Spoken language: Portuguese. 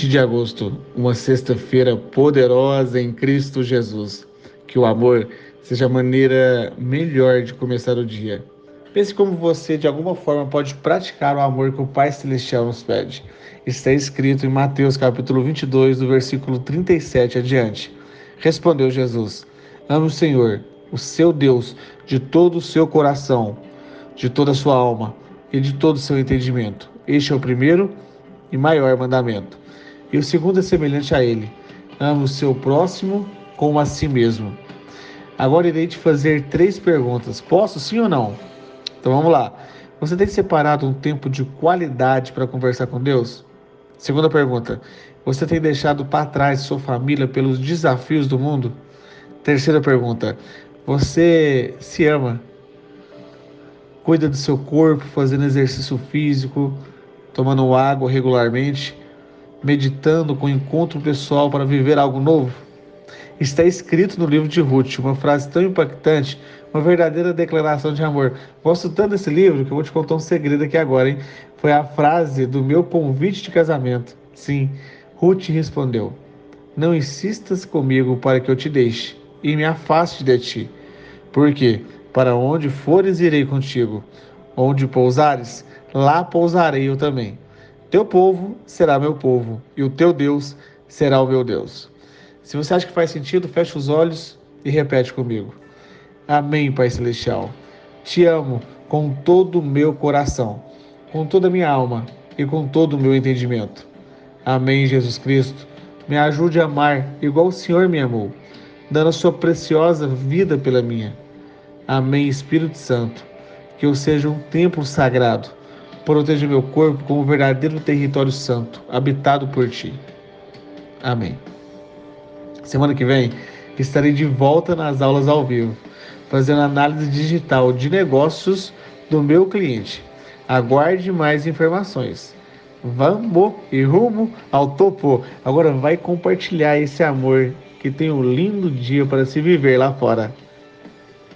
de agosto, uma sexta-feira poderosa em Cristo Jesus. Que o amor seja a maneira melhor de começar o dia. Pense como você, de alguma forma, pode praticar o amor que o Pai Celestial nos pede. Está escrito em Mateus capítulo 22, do versículo 37 adiante. Respondeu Jesus: ame o Senhor, o seu Deus, de todo o seu coração, de toda a sua alma e de todo o seu entendimento. Este é o primeiro e maior mandamento. E o segundo é semelhante a ele: ama o seu próximo como a si mesmo. Agora irei te fazer três perguntas. Posso, sim ou não? Então vamos lá. Você tem separado um tempo de qualidade para conversar com Deus? Segunda pergunta: você tem deixado para trás sua família pelos desafios do mundo? Terceira pergunta: você se ama? Cuida do seu corpo, fazendo exercício físico, tomando água regularmente, meditando com encontro pessoal para viver algo novo? Está escrito no livro de Ruth, uma frase tão impactante, uma verdadeira declaração de amor. Gosto tanto desse livro que eu vou te contar um segredo aqui agora, hein? Foi a frase do meu convite de casamento. Sim, Ruth respondeu: não insistas comigo para que eu te deixe e me afaste de ti, porque para onde fores irei contigo, onde pousares, lá pousarei eu também. Teu povo será meu povo e o teu Deus será o meu Deus. Se você acha que faz sentido, fecha os olhos e repete comigo. Amém, Pai Celestial. Te amo com todo o meu coração, com toda a minha alma e com todo o meu entendimento. Amém, Jesus Cristo. Me ajude a amar igual o Senhor me amou, dando a sua preciosa vida pela minha. Amém, Espírito Santo. Que eu seja um templo sagrado. Proteja meu corpo como um verdadeiro território santo, habitado por ti. Amém. Semana que vem, estarei de volta nas aulas ao vivo, fazendo análise digital de negócios do meu cliente. Aguarde mais informações. Vamos e rumo ao topo. Agora vai compartilhar esse amor, que tem um lindo dia para se viver lá fora.